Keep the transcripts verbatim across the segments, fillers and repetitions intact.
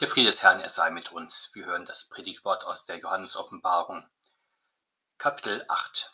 Der Friede des Herrn, er sei mit uns. Wir hören das Predigtwort aus der Johannesoffenbarung, Kapitel acht.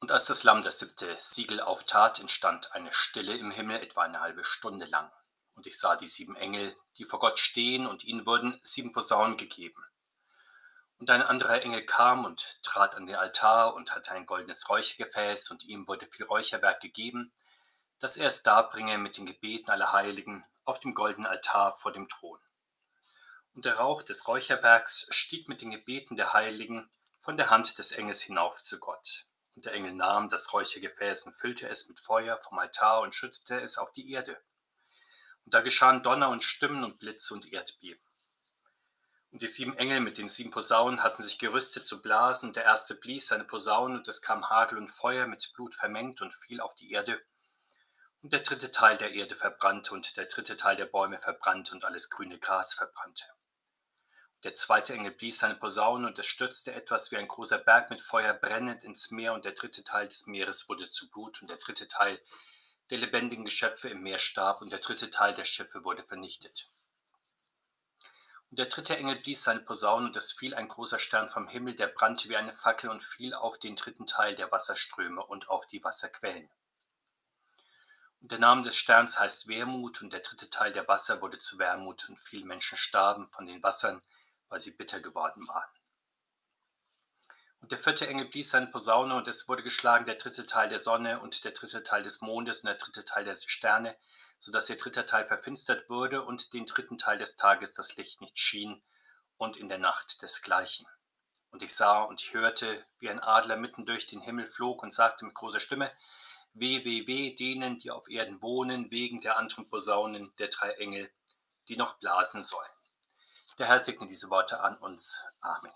Und als das Lamm das siebte Siegel auftat, entstand eine Stille im Himmel etwa eine halbe Stunde lang. Und ich sah die sieben Engel, die vor Gott stehen, und ihnen wurden sieben Posaunen gegeben. Und ein anderer Engel kam und trat an den Altar und hatte ein goldenes Räuchergefäß, und ihm wurde viel Räucherwerk gegeben, dass er es darbringe mit den Gebeten aller Heiligen auf dem goldenen Altar vor dem Thron. Und der Rauch des Räucherwerks stieg mit den Gebeten der Heiligen von der Hand des Engels hinauf zu Gott. Und der Engel nahm das Räuchergefäß und füllte es mit Feuer vom Altar und schüttete es auf die Erde. Und da geschahen Donner und Stimmen und Blitze und Erdbeben. Und die sieben Engel mit den sieben Posaunen hatten sich gerüstet zu blasen, und der erste blies seine Posaunen, und es kam Hagel und Feuer mit Blut vermengt und fiel auf die Erde. Und der dritte Teil der Erde verbrannte, und der dritte Teil der Bäume verbrannte, und alles grüne Gras verbrannte. Der zweite Engel blies seine Posaune, und es stürzte etwas wie ein großer Berg mit Feuer brennend ins Meer, und der dritte Teil des Meeres wurde zu Blut, und der dritte Teil der lebendigen Geschöpfe im Meer starb, und der dritte Teil der Schiffe wurde vernichtet. Und der dritte Engel blies seine Posaune, und es fiel ein großer Stern vom Himmel, der brannte wie eine Fackel und fiel auf den dritten Teil der Wasserströme und auf die Wasserquellen. Und der Name des Sterns heißt Wermut, und der dritte Teil der Wasser wurde zu Wermut, und viele Menschen starben von den Wassern, weil sie bitter geworden waren. Und der vierte Engel blies seine Posaune, und es wurde geschlagen der dritte Teil der Sonne und der dritte Teil des Mondes und der dritte Teil der Sterne, sodass ihr dritter Teil verfinstert wurde und den dritten Teil des Tages das Licht nicht schien und in der Nacht desgleichen. Und ich sah und ich hörte, wie ein Adler mitten durch den Himmel flog und sagte mit großer Stimme: Weh, weh, weh denen, die auf Erden wohnen, wegen der anderen Posaunen der drei Engel, die noch blasen sollen. Der Herr segne diese Worte an uns. Amen.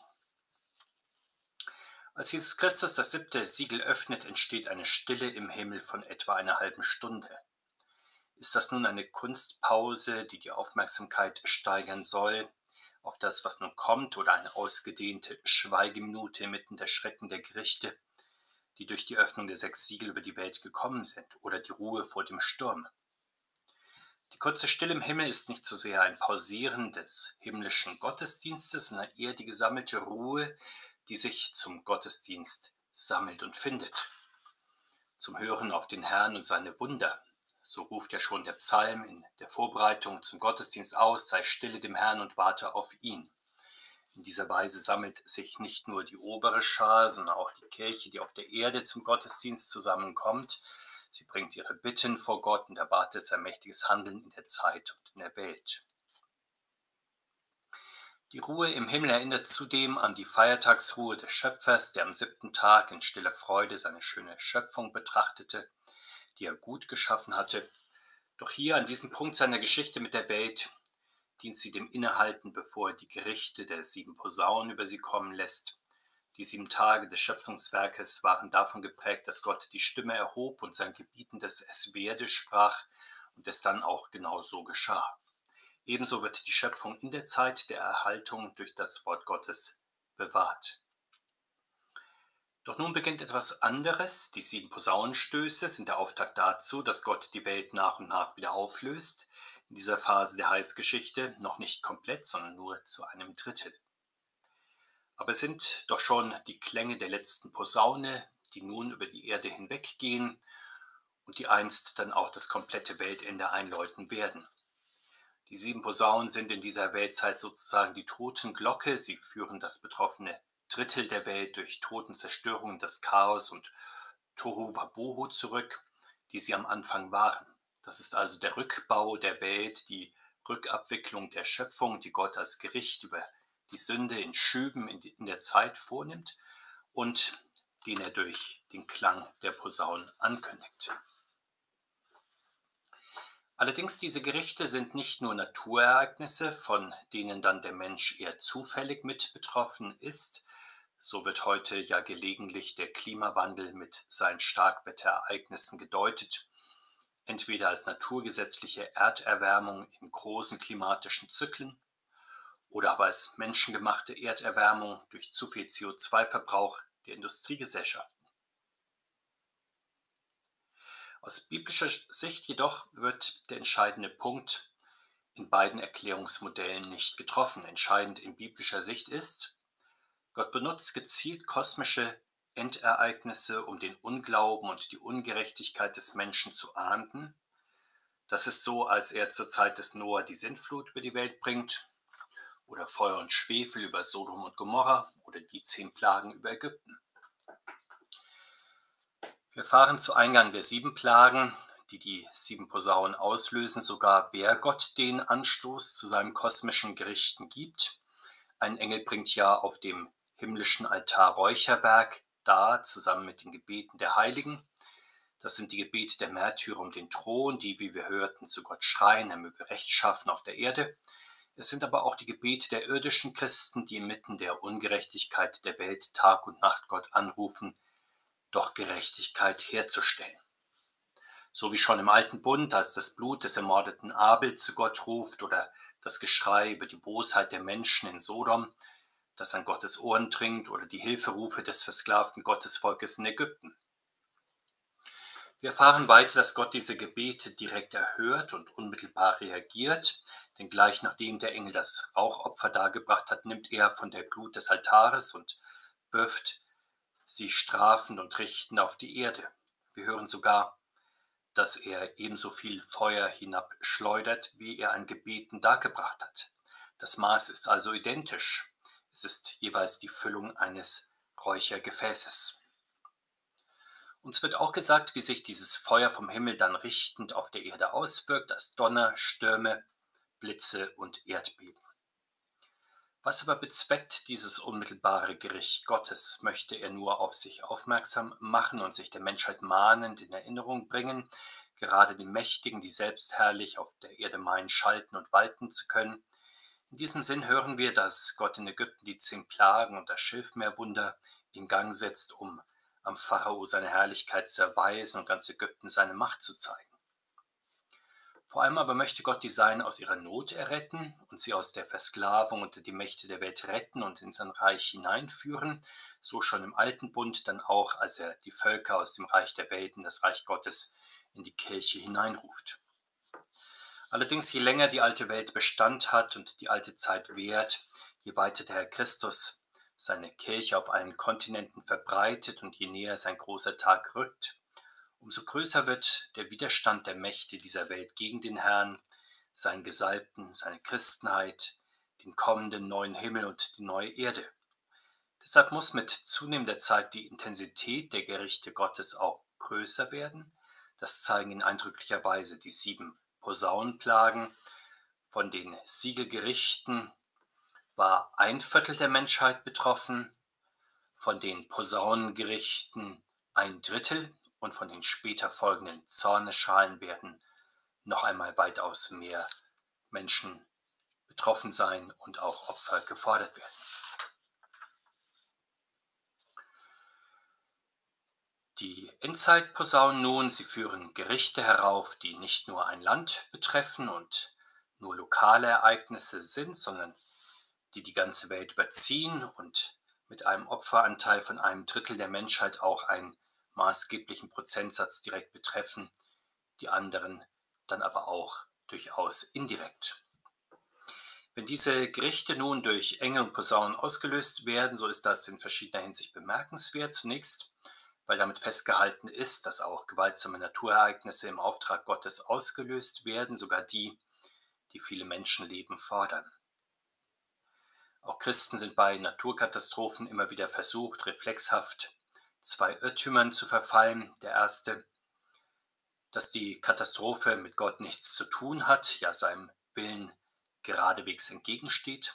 Als Jesus Christus das siebte Siegel öffnet, entsteht eine Stille im Himmel von etwa einer halben Stunde. Ist das nun eine Kunstpause, die die Aufmerksamkeit steigern soll auf das, was nun kommt, oder eine ausgedehnte Schweigeminute inmitten der Schrecken der Gerichte, die durch die Öffnung der sechs Siegel über die Welt gekommen sind, oder die Ruhe vor dem Sturm? Die kurze Stille im Himmel ist nicht so sehr ein Pausieren des himmlischen Gottesdienstes, sondern eher die gesammelte Ruhe, die sich zum Gottesdienst sammelt und findet. Zum Hören auf den Herrn und seine Wunder. So ruft ja schon der Psalm in der Vorbereitung zum Gottesdienst aus: Sei stille dem Herrn und warte auf ihn. In dieser Weise sammelt sich nicht nur die obere Schar, sondern auch die Kirche, die auf der Erde zum Gottesdienst zusammenkommt. Sie bringt ihre Bitten vor Gott und erwartet sein mächtiges Handeln in der Zeit und in der Welt. Die Ruhe im Himmel erinnert zudem an die Feiertagsruhe des Schöpfers, der am siebten Tag in stiller Freude seine schöne Schöpfung betrachtete, die er gut geschaffen hatte. Doch hier an diesem Punkt seiner Geschichte mit der Welt dient sie dem Innehalten, bevor er die Gerichte der sieben Posaunen über sie kommen lässt. Die sieben Tage des Schöpfungswerkes waren davon geprägt, dass Gott die Stimme erhob und sein gebietendes Es werde sprach und es dann auch genau so geschah. Ebenso wird die Schöpfung in der Zeit der Erhaltung durch das Wort Gottes bewahrt. Doch nun beginnt etwas anderes. Die sieben Posaunenstöße sind der Auftakt dazu, dass Gott die Welt nach und nach wieder auflöst. In dieser Phase der Heilsgeschichte noch nicht komplett, sondern nur zu einem Drittel. Aber es sind doch schon die Klänge der letzten Posaune, die nun über die Erde hinweggehen und die einst dann auch das komplette Weltende einläuten werden. Die sieben Posaunen sind in dieser Weltzeit sozusagen die Totenglocke. Sie führen das betroffene Drittel der Welt durch Totenzerstörung, das Chaos und Tohuwabohu zurück, die sie am Anfang waren. Das ist also der Rückbau der Welt, die Rückabwicklung der Schöpfung, die Gott als Gericht über die Sünde in Schüben in der Zeit vornimmt und den er durch den Klang der Posaunen ankündigt. Allerdings, diese Gerichte sind nicht nur Naturereignisse, von denen dann der Mensch eher zufällig mit betroffen ist. So wird heute ja gelegentlich der Klimawandel mit seinen Starkwetterereignissen gedeutet. Entweder als naturgesetzliche Erderwärmung in großen klimatischen Zyklen oder aber als menschengemachte Erderwärmung durch zu viel C O zwei Verbrauch der Industriegesellschaften. Aus biblischer Sicht jedoch wird der entscheidende Punkt in beiden Erklärungsmodellen nicht getroffen. Entscheidend in biblischer Sicht ist, Gott benutzt gezielt kosmische Endereignisse, um den Unglauben und die Ungerechtigkeit des Menschen zu ahnden. Das ist so, als er zur Zeit des Noah die Sintflut über die Welt bringt oder Feuer und Schwefel über Sodom und Gomorra oder die zehn Plagen über Ägypten. Wir erfahren zu Eingang der sieben Plagen, die die sieben Posaunen auslösen, sogar wer Gott den Anstoß zu seinem kosmischen Gerichten gibt. Ein Engel bringt ja auf dem himmlischen Altar Räucherwerk dar, zusammen mit den Gebeten der Heiligen. Das sind die Gebete der Märtyrer um den Thron, die, wie wir hörten, zu Gott schreien, er möge Recht schaffen auf der Erde. Es sind aber auch die Gebete der irdischen Christen, die inmitten der Ungerechtigkeit der Welt Tag und Nacht Gott anrufen, doch Gerechtigkeit herzustellen. So wie schon im Alten Bund, als das Blut des ermordeten Abel zu Gott ruft oder das Geschrei über die Bosheit der Menschen in Sodom, das an Gottes Ohren dringt, oder die Hilferufe des versklavten Gottesvolkes in Ägypten. Wir erfahren weiter, dass Gott diese Gebete direkt erhört und unmittelbar reagiert, denn gleich nachdem der Engel das Rauchopfer dargebracht hat, nimmt er von der Glut des Altares und wirft sie strafend und richtend auf die Erde. Wir hören sogar, dass er ebenso viel Feuer hinabschleudert, wie er an Gebeten dargebracht hat. Das Maß ist also identisch. Es ist jeweils die Füllung eines Räuchergefäßes. Uns wird auch gesagt, wie sich dieses Feuer vom Himmel dann richtend auf der Erde auswirkt, als Donner, Stürme, Blitze und Erdbeben. Was aber bezweckt dieses unmittelbare Gericht Gottes? Möchte er nur auf sich aufmerksam machen und sich der Menschheit mahnend in Erinnerung bringen, gerade die Mächtigen, die selbstherrlich auf der Erde meinen, schalten und walten zu können? In diesem Sinn hören wir, dass Gott in Ägypten die zehn Plagen und das Schilfmeerwunder in Gang setzt, um am Pharao seine Herrlichkeit zu erweisen und ganz Ägypten seine Macht zu zeigen. Vor allem aber möchte Gott die Seinen aus ihrer Not erretten und sie aus der Versklavung unter die Mächte der Welt retten und in sein Reich hineinführen, so schon im Alten Bund, dann auch, als er die Völker aus dem Reich der Welt in das Reich Gottes in die Kirche hineinruft. Allerdings, je länger die alte Welt Bestand hat und die alte Zeit währt, je weiter der Herr Christus seine Kirche auf allen Kontinenten verbreitet und je näher sein großer Tag rückt, umso größer wird der Widerstand der Mächte dieser Welt gegen den Herrn, seinen Gesalbten, seine Christenheit, den kommenden neuen Himmel und die neue Erde. Deshalb muss mit zunehmender Zeit die Intensität der Gerichte Gottes auch größer werden. Das zeigen in eindrücklicher Weise die sieben Posaunenplagen. Von den Siegelgerichten war ein Viertel der Menschheit betroffen, von den Posaunengerichten ein Drittel und von den später folgenden Zornesschalen werden noch einmal weitaus mehr Menschen betroffen sein und auch Opfer gefordert werden. Die Endzeitposaunen nun, sie führen Gerichte herauf, die nicht nur ein Land betreffen und nur lokale Ereignisse sind, sondern die die ganze Welt überziehen und mit einem Opferanteil von einem Drittel der Menschheit auch einen maßgeblichen Prozentsatz direkt betreffen, die anderen dann aber auch durchaus indirekt. Wenn diese Gerichte nun durch Engel und Posaunen ausgelöst werden, so ist das in verschiedener Hinsicht bemerkenswert. Zunächst, weil damit festgehalten ist, dass auch gewaltsame Naturereignisse im Auftrag Gottes ausgelöst werden, sogar die, die viele Menschenleben fordern. Auch Christen sind bei Naturkatastrophen immer wieder versucht, reflexhaft zwei Irrtümern zu verfallen. Der erste, dass die Katastrophe mit Gott nichts zu tun hat, ja seinem Willen geradewegs entgegensteht.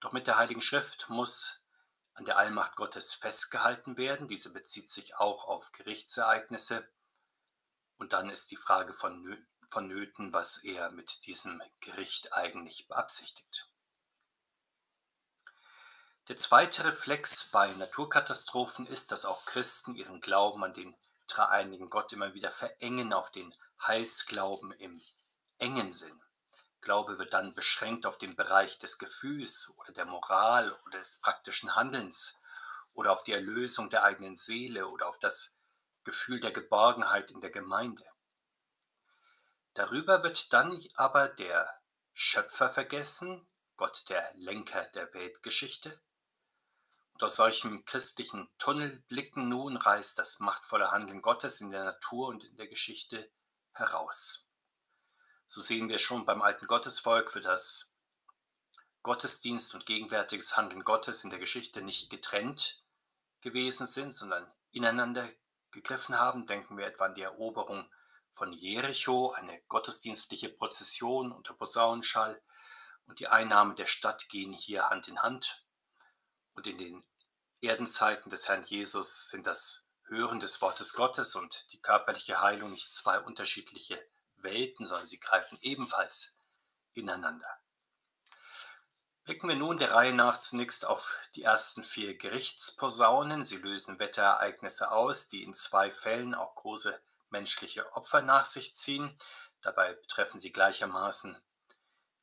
Doch mit der Heiligen Schrift muss an der Allmacht Gottes festgehalten werden. Diese bezieht sich auch auf Gerichtsereignisse. Und dann ist die Frage von vonnöten, was er mit diesem Gericht eigentlich beabsichtigt. Der zweite Reflex bei Naturkatastrophen ist, dass auch Christen ihren Glauben an den dreieinigen Gott immer wieder verengen auf den Heilsglauben im engen Sinn. Glaube wird dann beschränkt auf den Bereich des Gefühls oder der Moral oder des praktischen Handelns oder auf die Erlösung der eigenen Seele oder auf das Gefühl der Geborgenheit in der Gemeinde. Darüber wird dann aber der Schöpfer vergessen, Gott der Lenker der Weltgeschichte? Und aus solchem christlichen Tunnelblicken nun reißt das machtvolle Handeln Gottes in der Natur und in der Geschichte heraus. So sehen wir schon beim alten Gottesvolk, für das Gottesdienst und gegenwärtiges Handeln Gottes in der Geschichte nicht getrennt gewesen sind, sondern ineinander gegriffen haben. Denken wir etwa an die Eroberung von Jericho, eine gottesdienstliche Prozession unter Posaunenschall und die Einnahme der Stadt gehen hier Hand in Hand. Und in den Erdenzeiten des Herrn Jesus sind das Hören des Wortes Gottes und die körperliche Heilung nicht zwei unterschiedliche Welten, sondern sie greifen ebenfalls ineinander. Blicken wir nun der Reihe nach zunächst auf die ersten vier Gerichtsposaunen. Sie lösen Wetterereignisse aus, die in zwei Fällen auch große menschliche Opfer nach sich ziehen. Dabei betreffen sie gleichermaßen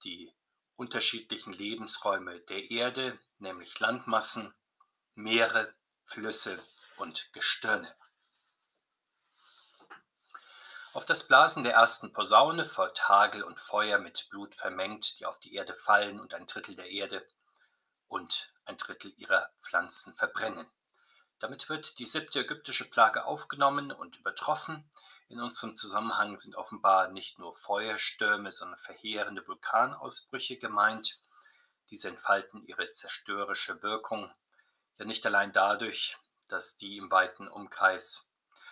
die unterschiedlichen Lebensräume der Erde, nämlich Landmassen, Meere, Flüsse und Gestirne. Auf das Blasen der ersten Posaune folgt Hagel und Feuer mit Blut vermengt, die auf die Erde fallen und ein Drittel der Erde und ein Drittel ihrer Pflanzen verbrennen. Damit wird die siebte ägyptische Plage aufgenommen und übertroffen. In unserem Zusammenhang sind offenbar nicht nur Feuerstürme, sondern verheerende Vulkanausbrüche gemeint. Diese entfalten ihre zerstörerische Wirkung, ja nicht allein dadurch, dass die im weiten Umkreis,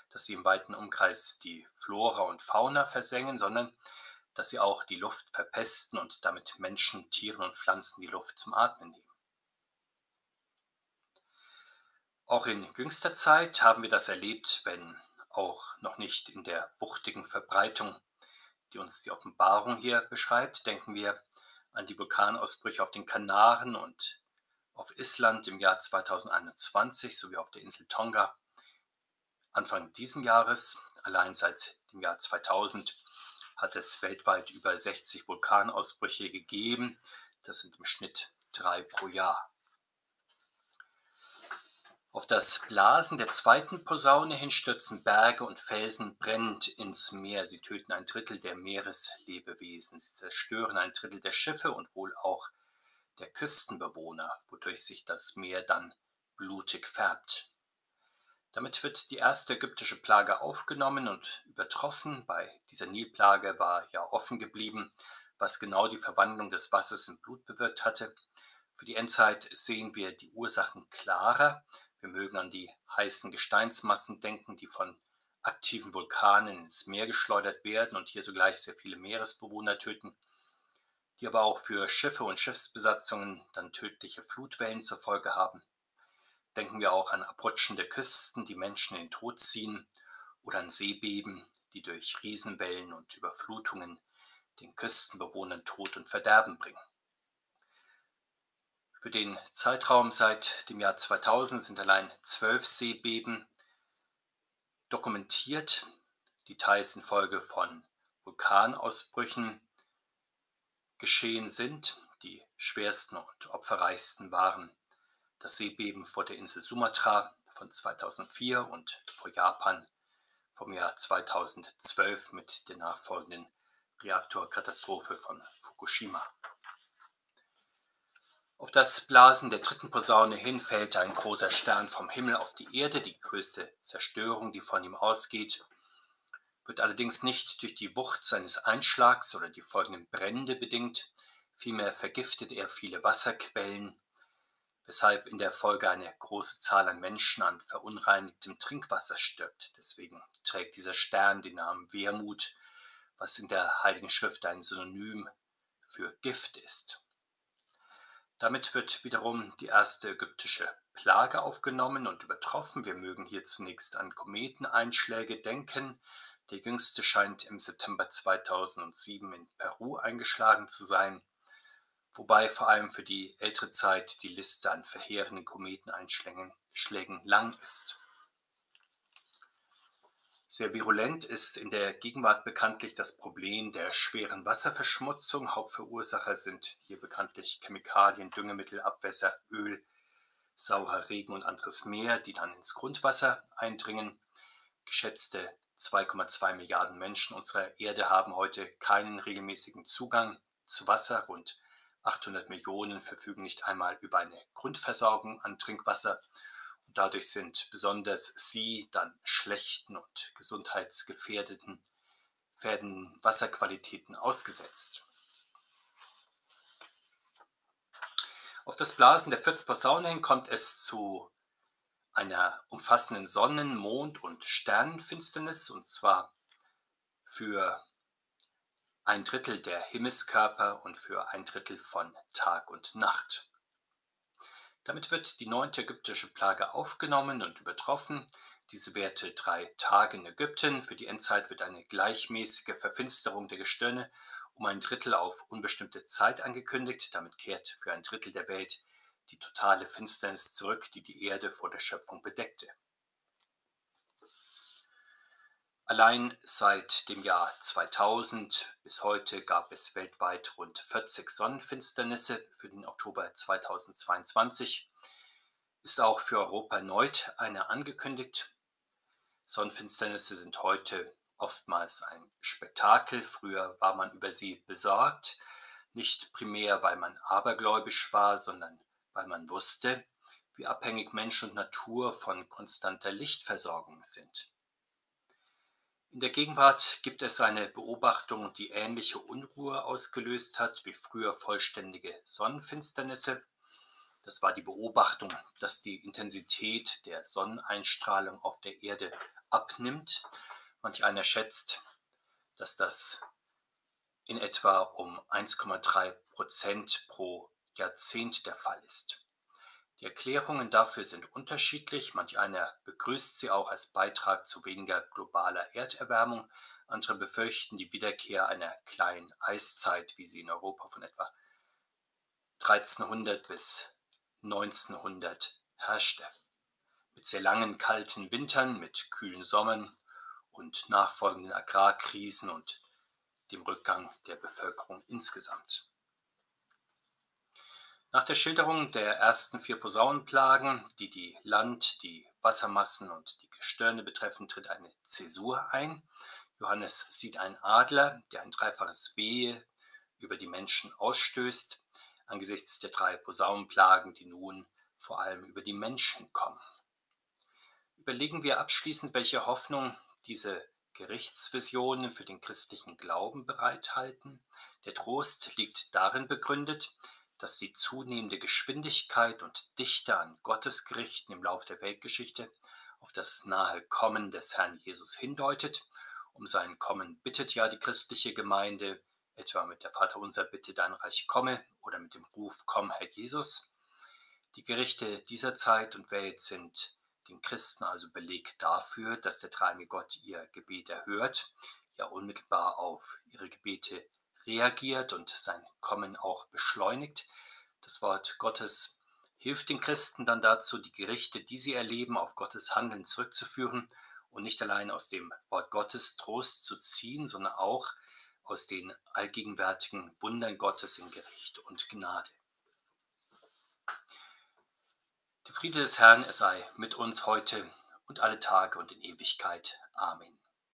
dass sie im weiten Umkreis die Flora und Fauna versengen, sondern dass sie auch die Luft verpesten und damit Menschen, Tieren und Pflanzen die Luft zum Atmen nehmen. Auch in jüngster Zeit haben wir das erlebt, wenn auch noch nicht in der wuchtigen Verbreitung, die uns die Offenbarung hier beschreibt. Denken wir an die Vulkanausbrüche auf den Kanaren und auf Island im Jahr zweitausendeinundzwanzig sowie auf der Insel Tonga Anfang diesen Jahres. Allein seit dem Jahr zweitausend hat es weltweit über sechzig Vulkanausbrüche gegeben. Das sind im Schnitt drei pro Jahr. Auf das Blasen der zweiten Posaune hin stürzen Berge und Felsen brennend ins Meer. Sie töten ein Drittel der Meereslebewesen, sie zerstören ein Drittel der Schiffe und wohl auch der Küstenbewohner, wodurch sich das Meer dann blutig färbt. Damit wird die erste ägyptische Plage aufgenommen und übertroffen. Bei dieser Nilplage war ja offen geblieben, was genau die Verwandlung des Wassers in Blut bewirkt hatte. Für die Endzeit sehen wir die Ursachen klarer. Wir mögen an die heißen Gesteinsmassen denken, die von aktiven Vulkanen ins Meer geschleudert werden und hier sogleich sehr viele Meeresbewohner töten, die aber auch für Schiffe und Schiffsbesatzungen dann tödliche Flutwellen zur Folge haben. Denken wir auch an abrutschende Küsten, die Menschen in den Tod ziehen, oder an Seebeben, die durch Riesenwellen und Überflutungen den Küstenbewohnern Tod und Verderben bringen. Für den Zeitraum seit dem Jahr zweitausend sind allein zwölf Seebeben dokumentiert, die teils infolge von Vulkanausbrüchen geschehen sind. Die schwersten und opferreichsten waren das Seebeben vor der Insel Sumatra von zweitausendvier und vor Japan vom Jahr zweitausendzwölf mit der nachfolgenden Reaktorkatastrophe von Fukushima. Auf das Blasen der dritten Posaune hin fällt ein großer Stern vom Himmel auf die Erde. Die größte Zerstörung, die von ihm ausgeht, wird allerdings nicht durch die Wucht seines Einschlags oder die folgenden Brände bedingt. Vielmehr vergiftet er viele Wasserquellen, weshalb in der Folge eine große Zahl an Menschen an verunreinigtem Trinkwasser stirbt. Deswegen trägt dieser Stern den Namen Wermut, was in der Heiligen Schrift ein Synonym für Gift ist. Damit wird wiederum die erste ägyptische Plage aufgenommen und übertroffen. Wir mögen hier zunächst an Kometeneinschläge denken. Der jüngste scheint im September zweitausendsieben in Peru eingeschlagen zu sein, wobei vor allem für die ältere Zeit die Liste an verheerenden Kometeneinschlägen lang ist. Sehr virulent ist in der Gegenwart bekanntlich das Problem der schweren Wasserverschmutzung. Hauptverursacher sind hier bekanntlich Chemikalien, Düngemittel, Abwässer, Öl, saurer Regen und anderes mehr, die dann ins Grundwasser eindringen. Geschätzte zwei Komma zwei Milliarden Menschen unserer Erde haben heute keinen regelmäßigen Zugang zu Wasser. Rund achthundert Millionen verfügen nicht einmal über eine Grundversorgung an Trinkwasser. Und dadurch sind besonders sie dann schlechten und gesundheitsgefährdenden werden Wasserqualitäten ausgesetzt. Auf das Blasen der vierten Posaune hin kommt es zu einer umfassenden Sonnen-, Mond- und Sternenfinsternis, und zwar für ein Drittel der Himmelskörper und für ein Drittel von Tag und Nacht. Damit wird die neunte ägyptische Plage aufgenommen und übertroffen. Diese währte drei Tage in Ägypten. Für die Endzeit wird eine gleichmäßige Verfinsterung der Gestirne um ein Drittel auf unbestimmte Zeit angekündigt. Damit kehrt für ein Drittel der Welt die totale Finsternis zurück, die die Erde vor der Schöpfung bedeckte. Allein seit dem Jahr zweitausend bis heute gab es weltweit rund vierzig Sonnenfinsternisse. Für den Oktober zweitausendzweiundzwanzig ist auch für Europa erneut eine angekündigt. Sonnenfinsternisse sind heute oftmals ein Spektakel. Früher war man über sie besorgt, nicht primär, weil man abergläubisch war, sondern weil man wusste, wie abhängig Mensch und Natur von konstanter Lichtversorgung sind. In der Gegenwart gibt es eine Beobachtung, die ähnliche Unruhe ausgelöst hat wie früher vollständige Sonnenfinsternisse. Das war die Beobachtung, dass die Intensität der Sonneneinstrahlung auf der Erde abnimmt. Manch einer schätzt, dass das in etwa um eins Komma drei Prozent pro Jahrzehnt der Fall ist. Die Erklärungen dafür sind unterschiedlich. Manch einer begrüßt sie auch als Beitrag zu weniger globaler Erderwärmung. Andere befürchten die Wiederkehr einer kleinen Eiszeit, wie sie in Europa von etwa dreizehnhundert bis neunzehnhundert herrschte. Mit sehr langen, kalten Wintern, mit kühlen Sommern und nachfolgenden Agrarkrisen und dem Rückgang der Bevölkerung insgesamt. Nach der Schilderung der ersten vier Posaunenplagen, die die Land-, die Wassermassen und die Gestirne betreffen, tritt eine Zäsur ein. Johannes sieht einen Adler, der ein dreifaches Wehe über die Menschen ausstößt, angesichts der drei Posaunenplagen, die nun vor allem über die Menschen kommen. Überlegen wir abschließend, welche Hoffnung diese Gerichtsvisionen für den christlichen Glauben bereithalten. Der Trost liegt darin begründet, dass die zunehmende Geschwindigkeit und Dichte an Gottesgerichten im Lauf der Weltgeschichte auf das nahe Kommen des Herrn Jesus hindeutet. Um sein Kommen bittet ja die christliche Gemeinde, etwa mit der Vaterunser Bitte, dein Reich komme, oder mit dem Ruf, komm Herr Jesus. Die Gerichte dieser Zeit und Welt sind den Christen also Beleg dafür, dass der dreieinige Gott ihr Gebet erhört, ja unmittelbar auf ihre Gebete reagiert und sein Kommen auch beschleunigt. Das Wort Gottes hilft den Christen dann dazu, die Gerichte, die sie erleben, auf Gottes Handeln zurückzuführen und nicht allein aus dem Wort Gottes Trost zu ziehen, sondern auch aus den allgegenwärtigen Wundern Gottes in Gericht und Gnade. Der Friede des Herrn, er sei mit uns heute und alle Tage und in Ewigkeit. Amen.